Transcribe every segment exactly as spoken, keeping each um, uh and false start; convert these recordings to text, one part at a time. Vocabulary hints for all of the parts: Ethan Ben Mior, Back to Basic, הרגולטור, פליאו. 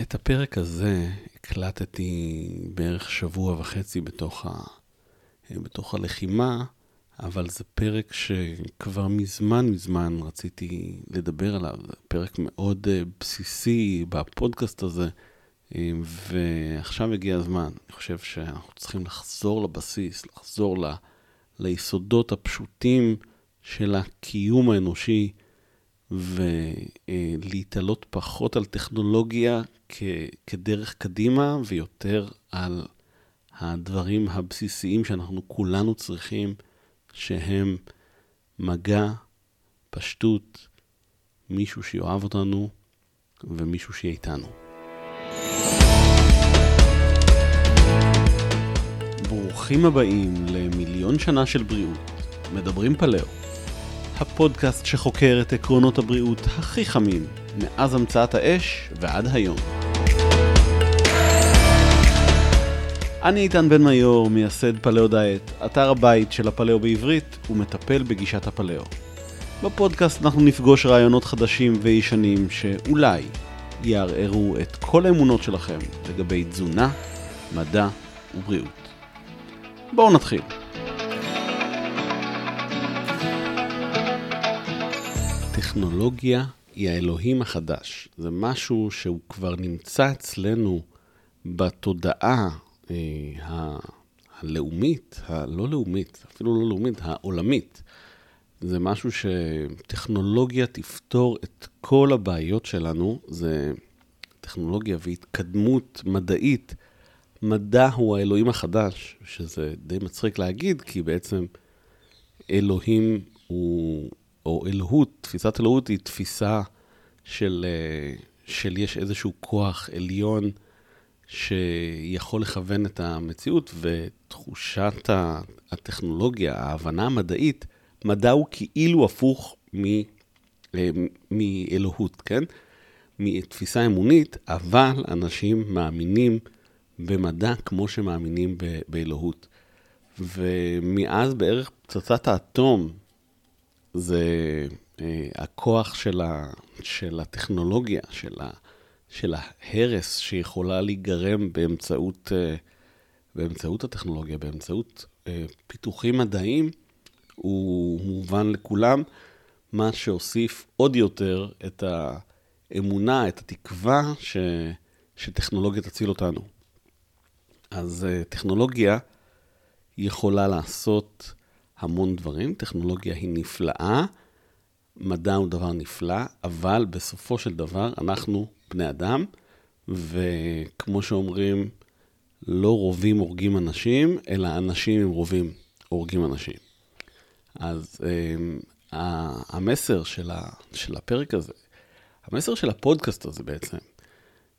את הפרק הזה הקלטתי בערך שבוע וחצי בתוך, ה... בתוך הלחימה, אבל זה פרק שכבר מזמן מזמן רציתי לדבר עליו. זה פרק מאוד בסיסי בפודקאסט הזה, ועכשיו הגיע הזמן. אני חושב שאנחנו צריכים לחזור לבסיס, לחזור ל... ליסודות הפשוטים של הקיום האנושי, ולהתעלות פחות על טכנולוגיה כ- כדרך קדימה, ויותר על הדברים הבסיסיים שאנחנו כולנו צריכים, שהם מגע, פשטות, מישהו שיואב אותנו ומישהו שיהיה איתנו. ברוכים הבאים למיליון שנה של בריאות, מדברים פלאו. הפודקאסט שחוקר את עקרונות הבריאות הכי חמים, מאז המצאת האש ועד היום. אני איתן בן מיור, מייסד פלאו דיאט, אתר הבית של הפלאו בעברית, ומטפל בגישת הפלאו. בפודקאסט אנחנו נפגוש רעיונות חדשים וישנים שאולי יערערו את כל האמונות שלכם לגבי תזונה, מדע ובריאות. בואו נתחיל. טכנולוגיה היא האלוהים החדש. זה משהו שהוא כבר נמצא אצלנו בתודעה ה- הלאומית, הלא לאומית, אפילו לא לאומית, העולמית. זה משהו שטכנולוגיה תפתור את כל הבעיות שלנו. זה טכנולוגיה והתקדמות מדעית. מדע הוא האלוהים החדש, שזה די מצחיק להגיד, כי בעצם אלוהים הוא... או אלוהות, תפיסת אלוהות היא תפיסה של, של יש איזשהו כוח עליון שיכול לכוון את המציאות, ותחושת הטכנולוגיה, ההבנה המדעית, מדע הוא כאילו הפוך מ, מאלוהות, כן? מתפיסה אמונית, אבל אנשים מאמינים במדע כמו שמאמינים ב, באלוהות. ומאז בערך פצצת האטום, זה אה, הכוח של ה של הטכנולוגיה של ה של ההרס שיכולה להיגרם באמצעות אה, באמצעות הטכנולוגיה, באמצעות אה, פיתוחים מדעיים, הוא מובן לכולם, מה שהוסיף עוד יותר את האמונה, את התקווה ש שטכנולוגיה תציל אותנו. אז אה, טכנולוגיה יכולה לעשות המון דברים, טכנולוגיה היא נפלאה, מדע הוא דבר נפלא, אבל בסופו של דבר אנחנו בני אדם, וכמו שאומרים, לא רובים הורגים אנשים, אלא אנשים עם רובים הורגים אנשים. אז אה, המסר של, ה, של הפרק הזה, המסר של הפודקאסט הזה בעצם,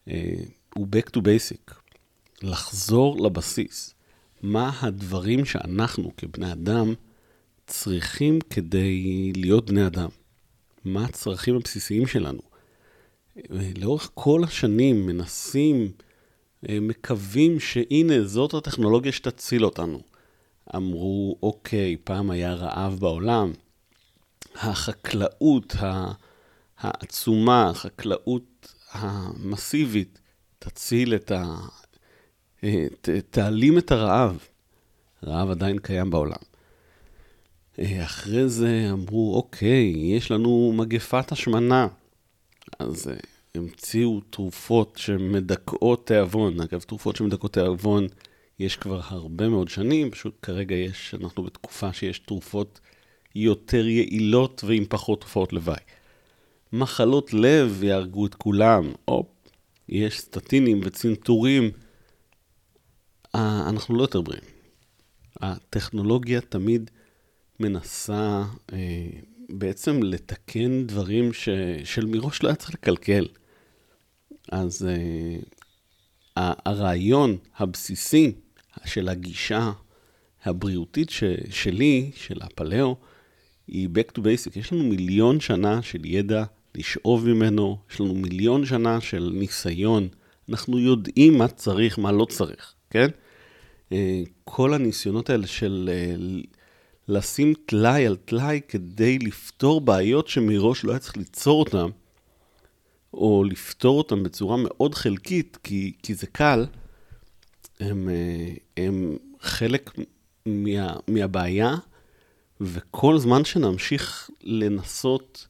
אה, הוא Back to Basic, לחזור לבסיס. מה הדברים שאנחנו כבני אדם צריכים כדי להיות בני אדם? מה הצרכים הבסיסיים שלנו? לאורך כל השנים מנסים, מקווים שהנה זאת הטכנולוגיה שתציל אותנו. אמרו, אוקיי, פעם היה רעב בעולם. החקלאות העצומה, החקלאות המסיבית, תציל את ה... ת, תעלים את הרעב. הרעב עדיין קיים בעולם. אחרי זה אמרו, אוקיי, יש לנו מגפת השמנה. אז המציאו תרופות שמדכאות תיאבון. אגב, תרופות שמדכאות תיאבון יש כבר הרבה מאוד שנים, פשוט כרגע יש, אנחנו בתקופה שיש תרופות יותר יעילות ועם פחות תופעות לוואי. מחלות לב יארגו את כולם. אופ, יש סטטינים וצינטורים. אנחנו לא יותר בריאים. הטכנולוגיה תמיד מנסה אה, בעצם לתקן דברים ש, של מראש לא היה צריך לקלקל. אז אה, הרעיון הבסיסי של הגישה הבריאותית ש, שלי, של הפלאו, היא Back to Basic. יש לנו מיליון שנה של ידע לשאוב ממנו, יש לנו מיליון שנה של ניסיון. אנחנו יודעים מה צריך, מה לא צריך, כן? כל הניסיונות האלה של לשים טלאי על טלאי כדי לפתור בעיות שמראש לא היה צריך ליצור אותן, או לפתור אותם בצורה מאוד חלקית, כי, כי זה קל, הם, הם חלק מה, מהבעיה, וכל זמן שנמשיך לנסות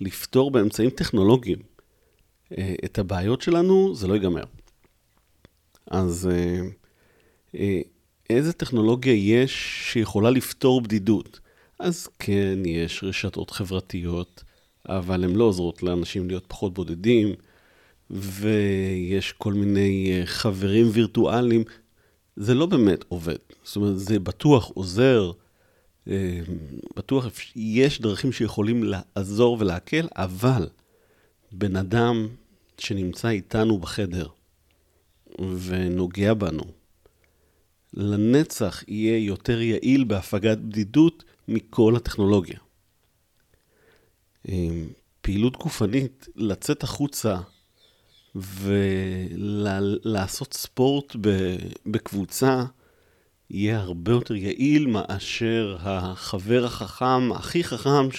לפתור באמצעים טכנולוגיים את הבעיות שלנו, זה לא ייגמר. אז איזה טכנולוגיה יש שיכולה לפתור בדידות? אז כן, יש רשתות חברתיות, אבל הן לא עוזרות לאנשים להיות פחות בודדים, ויש כל מיני חברים וירטואליים. זה לא באמת עובד. זאת אומרת, זה בטוח עוזר, בטוח יש דרכים שיכולים לעזור ולהקל, אבל בן אדם שנמצא איתנו בחדר ונוגע בנו, לנצח יהיה יותר יעיל בהפגת בדידות מכל הטכנולוגיה. פעילות גופנית, לצאת החוצה ולעשות ספורט בקבוצה, יהיה הרבה יותר יעיל מאשר החבר החכם, הכי חכם,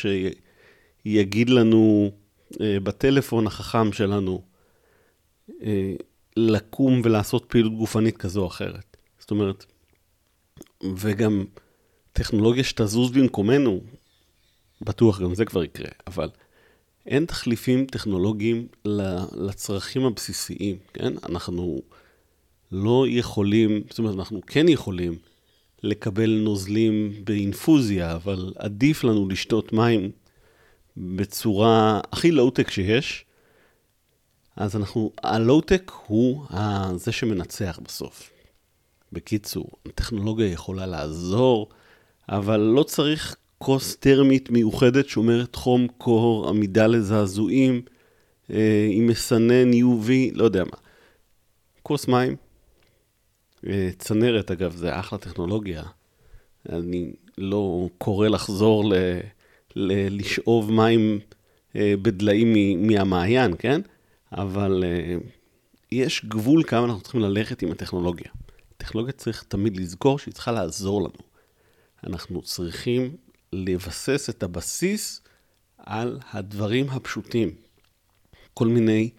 שיגיד לנו בטלפון החכם שלנו לקום ולעשות פעילות גופנית כזו או אחרת. זאת אומרת, וגם טכנולוגיה שתזוז במקומנו, בטוח גם זה כבר יקרה, אבל אין תחליפים טכנולוגיים לצרכים הבסיסיים, כן? אנחנו לא יכולים, זאת אומרת, אנחנו כן יכולים לקבל נוזלים באינפוזיה, אבל עדיף לנו לשתות מים בצורה הכי לואו-טק שיש, אז אנחנו, הלואו-טק הוא זה שמנצח בסוף. בקיצור, הטכנולוגיה יכולה לעזור, אבל לא צריך כוס טרמית מיוחדת שומרת חום, קור, עמידה לזעזועים, אה, עם מסנן, יו וי, לא יודע מה. כוס מים, אה, צנרת, אגב, זה אחלה טכנולוגיה. אני לא קורא לחזור ל, ל, לשאוב מים אה, בדליים מ, מהמעיין, כן? אבל אה, יש גבול כמה אנחנו צריכים ללכת עם הטכנולוגיה. הטכנולוגיה צריך תמיד לזכור שהיא צריכה לעזור לנו. אנחנו צריכים לבסס את הבסיס על הדברים הפשוטים. כל מיני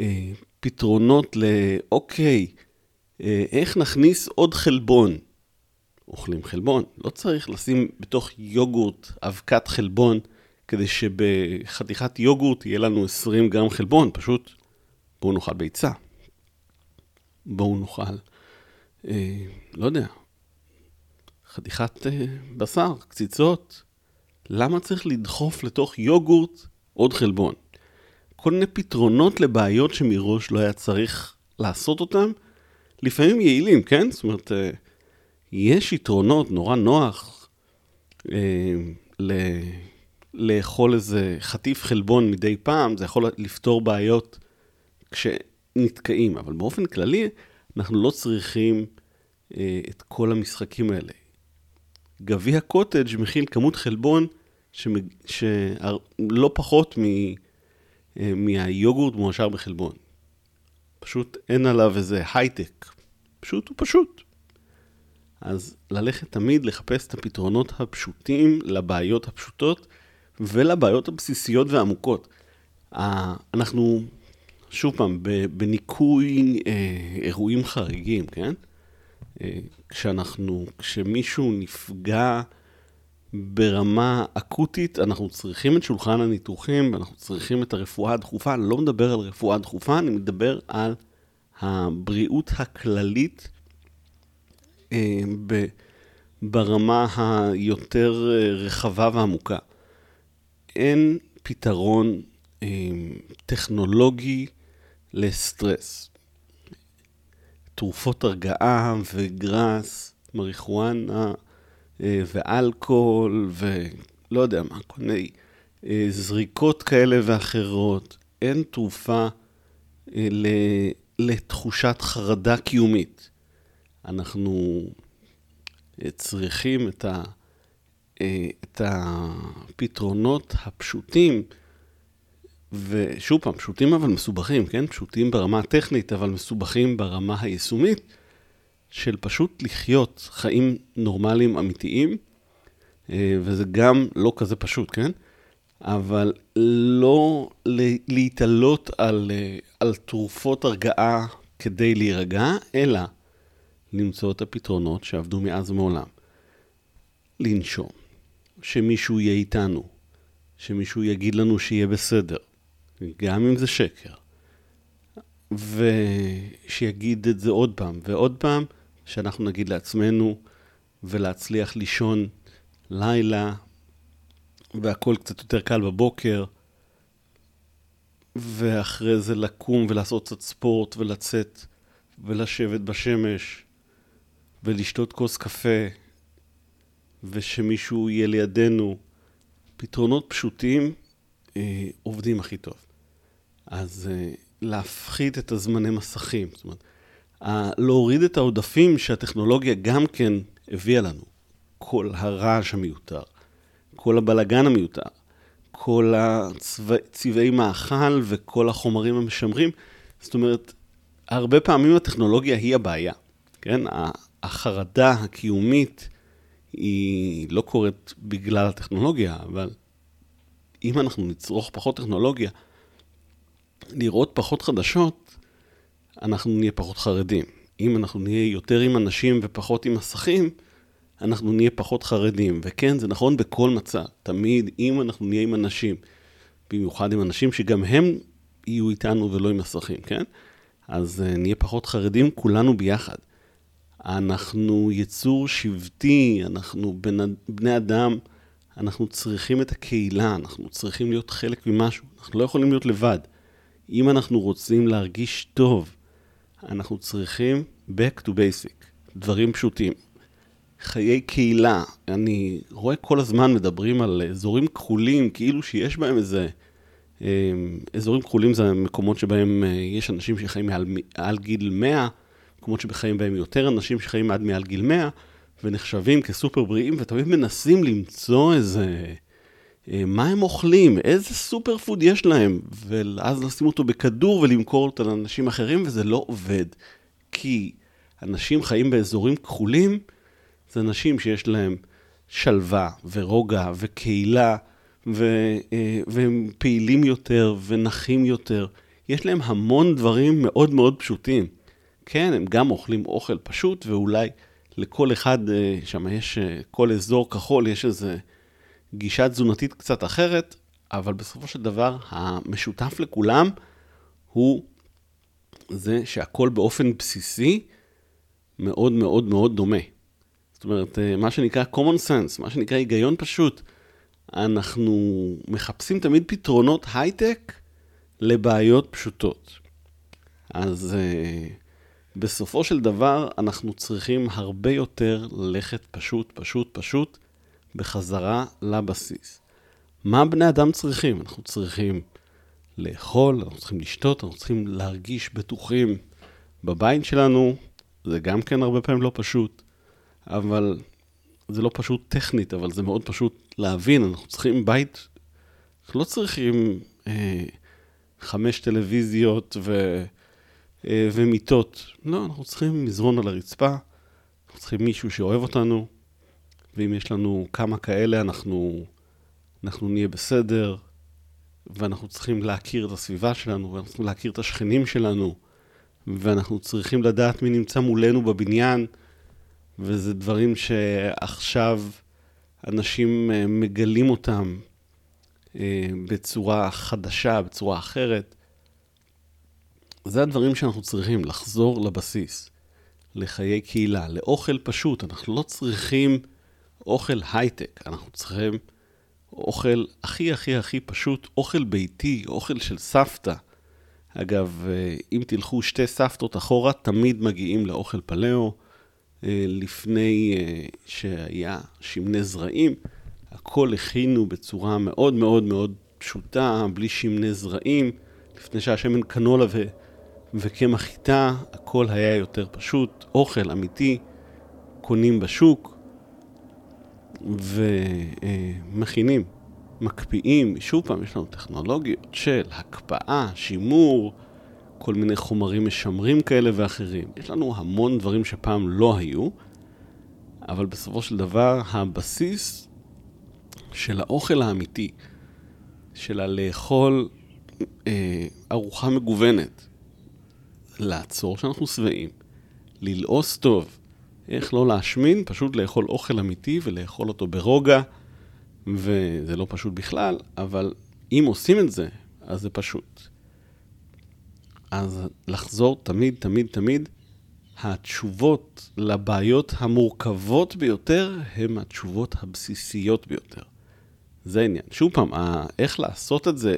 אה, פתרונות לאוקיי, אה, איך נכניס עוד חלבון? אוכלים חלבון. לא צריך לשים בתוך יוגורט אבקת חלבון, כדי שבחתיכת יוגורט יהיה לנו עשרים גרם חלבון. פשוט בואו נאכל ביצה. בואו נאכל, אה, לא יודע, חתיכת בשר, קציצות. למה צריך לדחוף לתוך יוגורט עוד חלבון? כל מיני פתרונות לבעיות שמראש לא היה צריך לעשות אותם, לפעמים יעילים, כן? זאת אומרת, יש יתרונות נורא נוח ל- לאכול איזה חטיף חלבון מדי פעם, זה יכול לפתור בעיות כשנתקעים, אבל באופן כללי אנחנו לא צריכים את כל המשחקים האלה. גביע קוטג' מכיל כמות חלבון שלא פחות מהיוגורט מועשר בחלבון. פשוט אין עליו איזה הייטק. פשוט הוא פשוט. אז ללכת תמיד לחפש את הפתרונות הפשוטים לבעיות הפשוטות ולבעיות הבסיסיות והעמוקות. אנחנו, שוב פעם, בניקוי אירועים חריגים, כן? כשאנחנו, כשמישהו נפגע ברמה אקוטית, אנחנו צריכים את שולחן הניתוחים, ואנחנו צריכים את הרפואה הדחופה. אני לא מדבר על רפואה הדחופה, אני מדבר על הבריאות הכללית ברמה היותר רחבה ועמוקה. אין פתרון טכנולוגי לסטרס. תרופות הרגעה וגרס, מריחואנה ואלכוהול ולא יודע מה, כל מיני זריקות כאלה ואחרות. אין תרופה לתחושת חרדה קיומית. אנחנו צריכים את ה את הפתרונות הפשוטים, ושוב פעם, פשוטים אבל מסובכים, כן? פשוטים ברמה הטכנית, אבל מסובכים ברמה היישומית, של פשוט לחיות חיים נורמליים אמיתיים, וזה גם לא כזה פשוט, כן? אבל לא להתעלות על, על תרופות הרגעה כדי להירגע, אלא למצוא את הפתרונות שעבדו מאז מעולם. לנשום, שמישהו יהיה איתנו, שמישהו יגיד לנו שיהיה בסדר, גם אם זה שקר. ושיגיד את זה עוד פעם ועוד פעם, שאנחנו נגיד לעצמנו, ולהצליח לישון לילה, והכל קצת יותר קל בבוקר, ואחרי זה לקום ולעשות קצת ספורט, ולצאת ולשבת בשמש, ולשתות כוס קפה, ושמישהו יהיה לידינו. פתרונות פשוטים אה, עובדים הכי טוב. אז אה, להפחית את הזמני מסכים, זאת אומרת, ה- להוריד את העודפים שהטכנולוגיה גם כן הביאה לנו. כל הרעש המיותר, כל הבלגן המיותר, כל הצבעי מאכל וכל החומרים המשמרים. זאת אומרת, הרבה פעמים הטכנולוגיה היא הבעיה. כן? החרדה הקיומית היא לא קורית בגלל הטכנולוגיה, אבל אם אנחנו נצרוך פחות טכנולוגיה, לראות פחות חדשות, אנחנו נהיה פחות חרדים. אם אנחנו נהיה יותר עם אנשים ופחות עם מסכים, אנחנו נהיה פחות חרדים. וכן, זה נכון בכל מצב. תמיד, אם אנחנו נהיה עם אנשים, במיוחד עם אנשים שגם הם יהיו איתנו ולא עם מסכים, כן? אז נהיה פחות חרדים כולנו ביחד. אנחנו יצור שבטי, אנחנו בני אדם, אנחנו צריכים את הקהילה, אנחנו צריכים להיות חלק ממשהו, אנחנו לא יכולים להיות לבד. אם אנחנו רוצים להרגיש טוב, אנחנו צריכים back to basic, דברים פשוטים. חיי קהילה, אני רואה כל הזמן מדברים על אזורים כחולים, כאילו שיש בהם איזה, אזורים כחולים זה מקומות שבהם יש אנשים שחיים מעל, מעל גיל מאה, מקומות שבחיים בהם יותר אנשים שחיים עד מעל גיל מאה, ונחשבים כסופר בריאים, ותמיד מנסים למצוא איזה, מה הם אוכלים, איזה סופר פוד יש להם, ואז לשים אותו בכדור ולמכור אותו לאנשים אחרים, וזה לא עובד, כי אנשים חיים באזורים כחולים, זה אנשים שיש להם שלווה ורוגע וקהילה, ו, והם פעילים יותר ונחים יותר, יש להם המון דברים מאוד מאוד פשוטים, כן, הם גם אוכלים אוכל פשוט, ואולי לכל אחד, שם יש כל אזור כחול, יש איזו גישה תזונתית קצת אחרת, אבל בסופו של דבר, המשותף לכולם, הוא זה שהכל באופן בסיסי, מאוד מאוד מאוד דומה. זאת אומרת, מה שנקרא common sense, מה שנקרא היגיון פשוט, אנחנו מחפשים תמיד פתרונות הייטק, לבעיות פשוטות. אז בסופו של דבר, אנחנו צריכים הרבה יותר ללכת פשוט, פשוט, פשוט, בחזרה לבסיס. מה בני אדם צריכים? אנחנו צריכים לאכול, אנחנו צריכים לשתות, אנחנו צריכים להרגיש בטוחים בבית שלנו. זה גם כן הרבה פעמים לא פשוט, אבל זה לא פשוט טכנית, אבל זה מאוד פשוט להבין. אנחנו צריכים בית, אנחנו לא צריכים אה, חמש טלוויזיות ו... ומיטות. לא, אנחנו צריכים מזרון על הרצפה, אנחנו צריכים מישהו שאוהב אותנו, ואם יש לנו כמה כאלה, אנחנו, אנחנו נהיה בסדר, ואנחנו צריכים להכיר את הסביבה שלנו, ואנחנו צריכים להכיר את השכנים שלנו, ואנחנו צריכים לדעת מי נמצא מולנו בבניין, וזה דברים שעכשיו אנשים מגלים אותם בצורה חדשה, בצורה אחרת, זה הדברים שאנחנו צריכים, לחזור לבסיס, לחיי קהילה, לאוכל פשוט. אנחנו לא צריכים אוכל הייטק, אנחנו צריכים אוכל הכי הכי הכי פשוט, אוכל ביתי, אוכל של סבתא. אגב, אם תלכו שתי סבתות אחורה, תמיד מגיעים לאוכל פלאו, לפני שהיה שמני זרעים, הכל הכינו בצורה מאוד מאוד מאוד פשוטה, בלי שמני זרעים, לפני שהשמן קנולה ו... וקמח חיטה, הכל היה יותר פשוט, אוכל אמיתי, קונים בשוק, ומכינים, מקפיאים, שוב פעם יש לנו טכנולוגיות של הקפאה, שימור, כל מיני חומרים משמרים כאלה ואחרים. יש לנו המון דברים שפעם לא היו, אבל בסופו של דבר הבסיס של האוכל האמיתי, שלה לאכול אה, ארוחה מגוונת, לעצור שאנחנו שבעים, ללעוס טוב, איך לא להשמין, פשוט לאכול אוכל אמיתי ולאכול אותו ברוגע, וזה לא פשוט בכלל, אבל אם עושים את זה, אז זה פשוט. אז לחזור תמיד, תמיד, תמיד, התשובות לבעיות המורכבות ביותר, הן התשובות הבסיסיות ביותר. זה העניין. שוב פעם, איך לעשות את זה,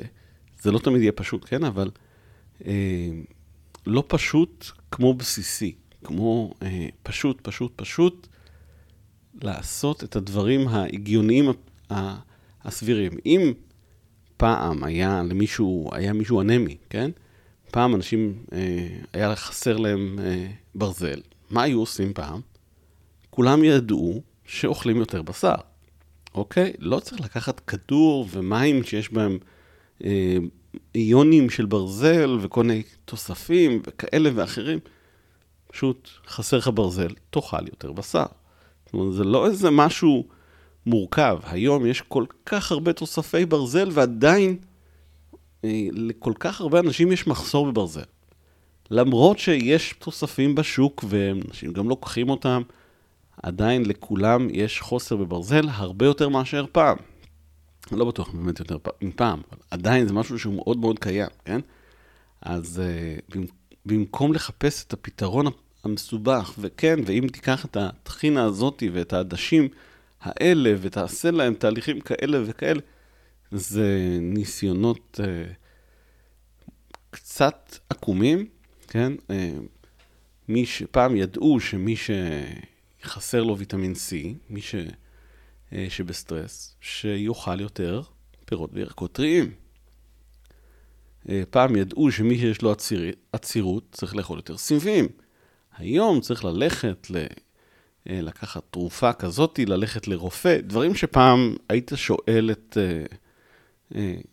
זה לא תמיד יהיה פשוט, כן? אבל אה, לא פשוט כמו בסיסי, כמו אה, פשוט, פשוט, פשוט, לעשות את הדברים ההגיוניים הסבירים. אם פעם היה למישהו, היה מישהו אנמי, כן? פעם אנשים, אה, היה חסר להם אה, ברזל. מה היו עושים פעם? כולם ידעו שאוכלים יותר בשר. אוקיי? לא צריך לקחת כדור ומים שיש בהם אה, איונים של ברזל וכל מיני תוספים וכאלה ואחרים. פשוט חסר לך ברזל, תאכל יותר בשר. זאת אומרת, זה לא איזה משהו מורכב. היום יש כל כך הרבה תוספי ברזל ועדיין לכל כך הרבה אנשים יש מחסור בברזל. למרות שיש תוספים בשוק ואנשים גם לוקחים אותם, עדיין לכולם יש חוסר בברזל הרבה יותר מאשר פעם. לא בטוח באמת יותר פעם, אבל עדיין זה משהו שהוא מאוד מאוד קיים, כן? אז במקום לחפש את הפתרון המסובך, וכן, ואם תיקח את התחינה הזאת ואת העדשים האלה ותעשה להם תהליכים כאלה וכאלה, זה ניסיונות אה, קצת עקומים, כן? אה, מי שפעם ידעו שמי שחסר לו ויטמין C, מי ש, אה, שבסטרס, שיוכל יותר פירות וירקות טריים. אה, פעם ידעו שמי שיש לו עציר, עצירות צריך לאכול יותר סיבים. היום צריך ללכת ל... לקחת תרופה כזאת, ללכת לרופא, דברים שפעם היית שואל את,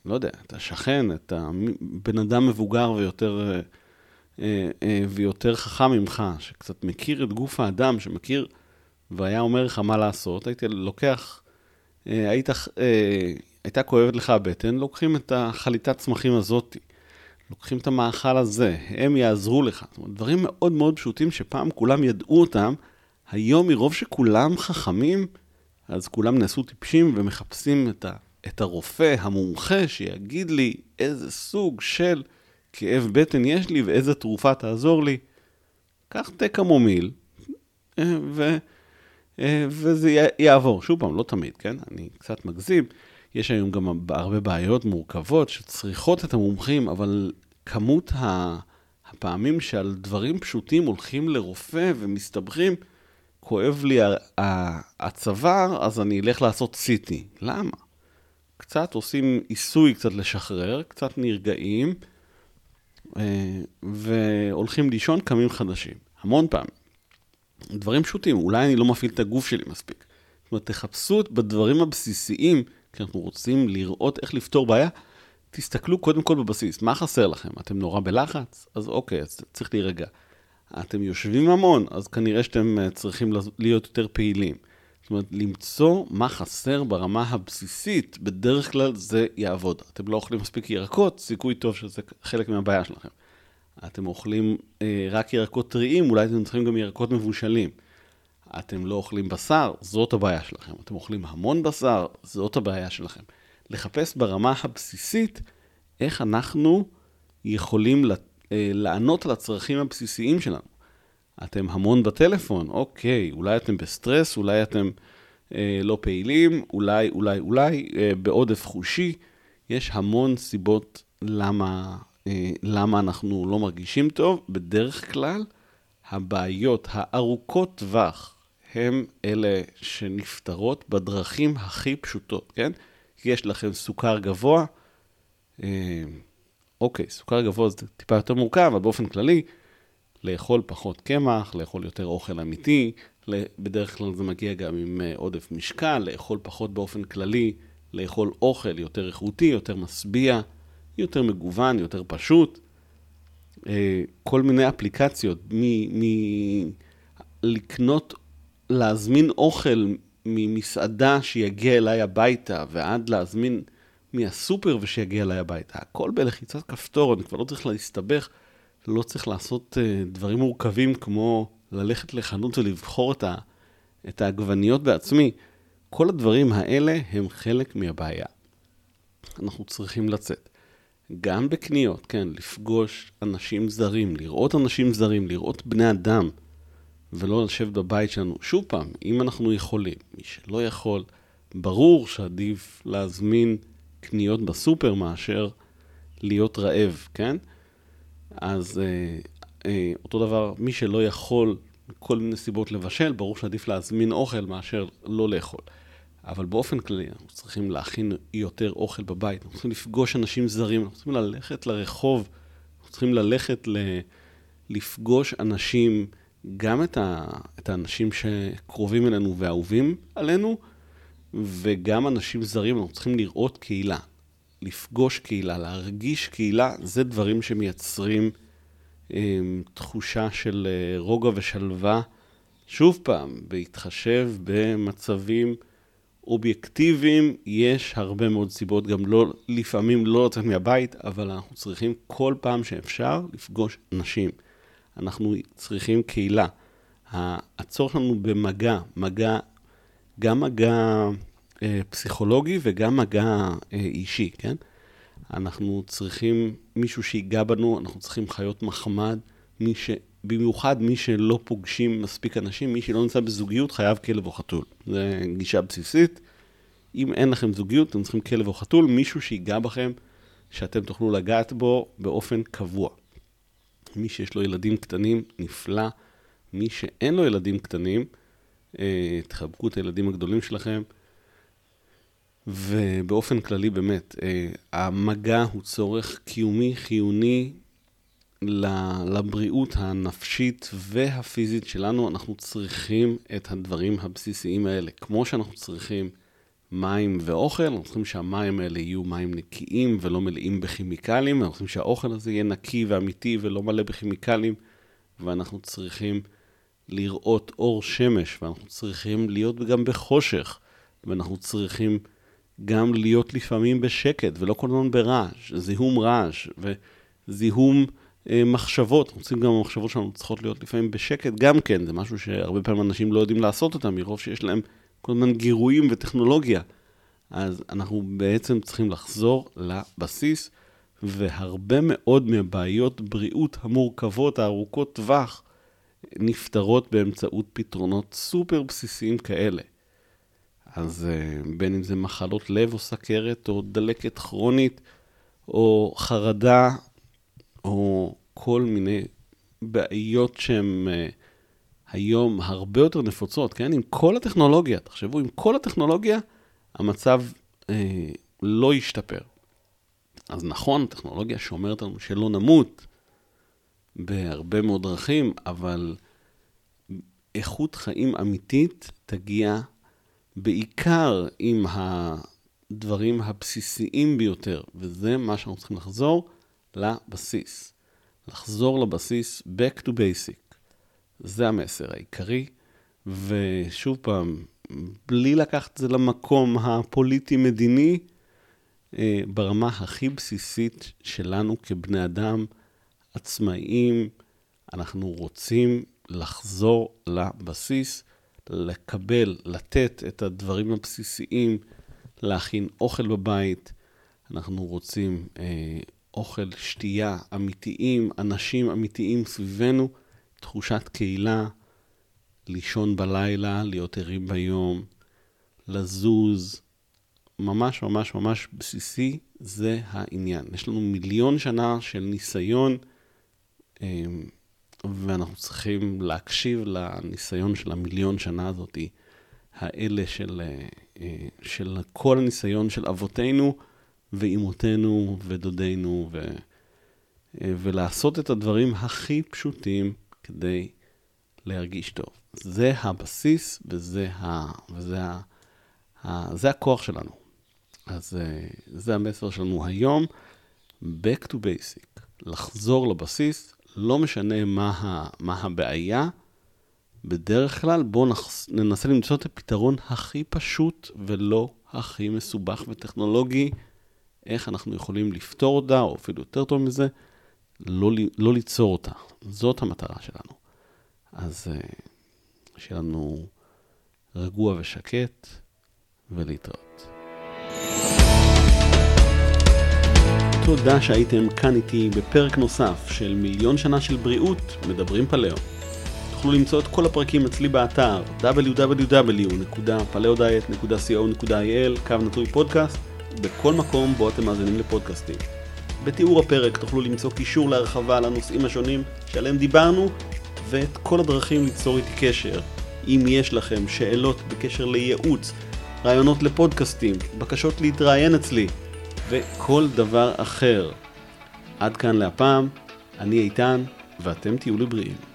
לא יודע, את השכן, את הבן אדם מבוגר ויותר, ויותר חכם ממך, שקצת מכיר את גוף האדם, שמכיר, והיה אומר לך מה לעשות, היית לוקח, היית, הייתה כואבת לך הבטן, לוקחים את החליטת צמחים הזאת, לוקחים את המאכל הזה, הם יעזרו לך, דברים מאוד מאוד פשוטים שפעם כולם ידעו אותם, היום מרוב שכולם חכמים, אז כולם נעשו טיפשים ומחפשים את, ה, את הרופא המומחה שיגיד לי איזה סוג של כאב בטן יש לי ואיזה תרופה תעזור לי. קח תקע מומיל ו, וזה יעבור. שוב פעם, לא תמיד, כן? אני קצת מגזים. יש היום גם הרבה בעיות מורכבות שצריכות את המומחים, אבל כמות הפעמים שעל דברים פשוטים הולכים לרופא ומסתברים, כואב לי הצוואר, אז אני אלך לעשות סיטי. למה? קצת עושים עיסוי, קצת לשחרר, קצת נרגעים, והולכים לישון, קמים חדשים. המון פעם. דברים פשוטים. אולי אני לא מפעיל את הגוף שלי מספיק. זאת אומרת, תחפשו בדברים הבסיסיים, כי אנחנו רוצים לראות איך לפתור בעיה. תסתכלו קודם כל בבסיס. מה חסר לכם? אתם נורא בלחץ? אז אוקיי, אז צריך להירגע. אתם יושבים המון, אז כנראה שאתם צריכים להיות יותר פעילים. זאת אומרת, למצוא מה חסר ברמה הבסיסית, בדרך כלל זה יעבוד. אתם לא אוכלים מספיק ירקות, סיכוי טוב שזה חלק מהבעיה שלכם. אתם אוכלים אה, רק ירקות טריים, אולי אתם צריכים גם ירקות מבושלים. אתם לא אוכלים בשר, זאת הבעיה שלכם. אתם אוכלים המון בשר, זאת הבעיה שלכם. לחפש ברמה הבסיסית, איך אנחנו יכולים לתת, לענות על הצרכים הבסיסיים שלנו. אתם המון בטלפון, אוקיי, אולי אתם בסטרס, אולי אתם אה, לא פעילים, אולי, אולי, אולי, אה, בעודף חושי. יש המון סיבות למה, אה, למה אנחנו לא מרגישים טוב. בדרך כלל, הבעיות הארוכות טווח, הם אלה שנפטרות בדרכים הכי פשוטות, כן? יש לכם סוכר גבוה, אה, אוקיי, סוכר גבוה זה טיפה יותר מורכב, אבל באופן כללי, לאכול פחות קמח, לאכול יותר אוכל אמיתי, בדרך כלל זה מגיע גם עם עודף משקל, לאכול פחות באופן כללי, לאכול אוכל יותר איכותי, יותר מסביע, יותר מגוון, יותר פשוט. כל מיני אפליקציות, מ- מ- לקנות, להזמין אוכל ממסעדה שיגיע אליי הביתה, ועד להזמין מהסופר ושיגיע אליי הביתה. הכל בלחיצת כפתור, אני כבר לא צריך להסתבך, לא צריך לעשות דברים מורכבים כמו ללכת לחנות ולבחור את, ה, את העגבניות בעצמי. כל הדברים האלה הם חלק מהבעיה. אנחנו צריכים לצאת. גם בקניות, כן, לפגוש אנשים זרים, לראות אנשים זרים, לראות בני אדם, ולא לשבת בבית שלנו. שוב פעם, אם אנחנו יכולים, מי שלא יכול, ברור שעדיף להזמין קניות בסופר מאשר להיות רעב, כן? אז אה, אה, אותו דבר, מי שלא יכול כל מיני סיבות לבשל, ברור שעדיף להזמין אוכל מאשר לא לאכול. אבל באופן כללי, אנחנו צריכים להכין יותר אוכל בבית, אנחנו צריכים לפגוש אנשים זרים, אנחנו צריכים ללכת לרחוב, אנחנו צריכים ללכת ל... לפגוש אנשים, גם את, ה... את האנשים שקרובים אלינו ואהובים עלינו, וגם אנשים זרים, אנחנו צריכים לראות קהילה, לפגוש קהילה, להרגיש קהילה, זה דברים שמייצרים עם, תחושה של רוגע ושלווה, שוב פעם, בהתחשב במצבים אובייקטיביים, יש הרבה מאוד סיבות, גם לא, לפעמים לא לצאת מהבית, אבל אנחנו צריכים כל פעם שאפשר לפגוש אנשים. אנחנו צריכים קהילה. הצורך שלנו במגע, מגע, גם מגע אה, פסיכולוגי וגם מגע אה, אישי, כן? אנחנו צריכים מישהו שיגע בנו, אנחנו צריכים חיות מחמד, מי ש... במיוחד מי שלא פוגשים מספיק אנשים, מי שלא נמצא בזוגיות חייב כלב או חתול. זו גישה בסיסית. אם אין לכם זוגיות, אתם צריכים כלב או חתול, מישהו שיגע בכם, שאתם תוכלו לגעת בו באופן קבוע. מי שיש לו ילדים קטנים, נפלא. מי שאין לו ילדים קטנים, תחבקו את הילדים הגדולים שלכם. ובאופן כללי, באמת, המגע הוא צורך קיומי, חיוני, לבריאות הנפשית והפיזית שלנו. אנחנו צריכים את הדברים הבסיסיים האלה. כמו שאנחנו צריכים מים ואוכל, אנחנו צריכים שהמים האלה יהיו מים נקיים ולא מלאים בכימיקלים, אנחנו צריכים שהאוכל הזה יהיה נקי ואמיתי ולא מלא בכימיקלים, ואנחנו צריכים לראות אור שמש, ואנחנו צריכים להיות גם בחושך, ואנחנו צריכים גם להיות לפעמים בשקט, ולא כל הזמן ברעש, זיהום רעש וזיהום מחשבות, אנחנו רוצים גם המחשבות שלנו צריכות להיות לפעמים בשקט, גם כן, זה משהו שהרבה פעמים אנשים לא יודעים לעשות אותם, מרוב שיש להם כל הזמן גירויים וטכנולוגיה, אז אנחנו בעצם צריכים לחזור לבסיס, והרבה מאוד מהבעיות בריאות המורכבות, הארוכות טווח, נפטרות באמצעות פתרונות סופר בסיסיים כאלה. אז בין אם זה מחלות לב או סכרת, או דלקת כרונית, או חרדה, או כל מיני בעיות שהן היום הרבה יותר נפוצות, כן? עם כל הטכנולוגיה, תחשבו, עם כל הטכנולוגיה, המצב אה, לא ישתפר. אז נכון, הטכנולוגיה שאומרת לנו שלא נמות בהרבה מאוד דרכים, אבל איכות חיים אמיתית תגיע בעיקר עם הדברים הבסיסיים ביותר, וזה מה שאנחנו צריכים לחזור לבסיס. לחזור לבסיס, back to basic. זה המסר העיקרי, ושוב פעם, בלי לקחת זה למקום הפוליטי-מדיני, ברמה הכי בסיסית שלנו כבני אדם עצמאיים, אנחנו רוצים לחזור לבסיס, לקבל, לתת את הדברים הבסיסיים, להכין אוכל בבית, אנחנו רוצים אוכל, שתייה, אמיתיים, אנשים אמיתיים סביבנו, תחושת קהילה, לישון בלילה, להיות ערים ביום, לזוז, ממש ממש ממש בסיסי, זה העניין. יש לנו מיליון שנה של ניסיון, ואנחנו צריכים להקשיב לניסיון של המיליון שנה הזאת, האלה של, של כל הניסיון של אבותינו, ואימותינו ודודינו, ו... ולעשות את הדברים הכי פשוטים כדי להרגיש טוב. זה הבסיס וזה, ה... וזה ה... ה... זה הכוח שלנו. אז זה המסר שלנו היום, back to basic, לחזור לבסיס, לא משנה מה, ה... מה הבעיה, בדרך כלל בואו נח... ננסה למצוא את הפתרון הכי פשוט ולא הכי מסובך וטכנולוגי, איך אנחנו יכולים לפתור אותה, או אפילו יותר טוב מזה, לא, לא ליצור אותה. זאת המטרה שלנו. אז שיהיה לנו רגוע ושקט, ולהתראות. תודה שהייתם כאן איתי בפרק נוסף של מיליון שנה של בריאות, מדברים פלאו. תוכלו למצוא את כל הפרקים אצלי באתר דאבליו דאבליו דאבליו נקודה פלאו דיאט נקודה סי או נקודה איי אל קו נטוי פודקאסט, בכל מקום בו אתם מאזינים לפודקאסטים. בתיאור הפרק תוכלו למצוא קישור להרחבה על הנושאים השונים שעליהם דיברנו, ואת כל הדרכים ליצור איתי קשר. אם יש לכם שאלות בקשר לייעוץ, רעיונות לפודקאסטים, בקשות להתראיין אצלי, וכל דבר אחר. עד כאן להפעם, אני איתן, ואתם תהיו לבריאים.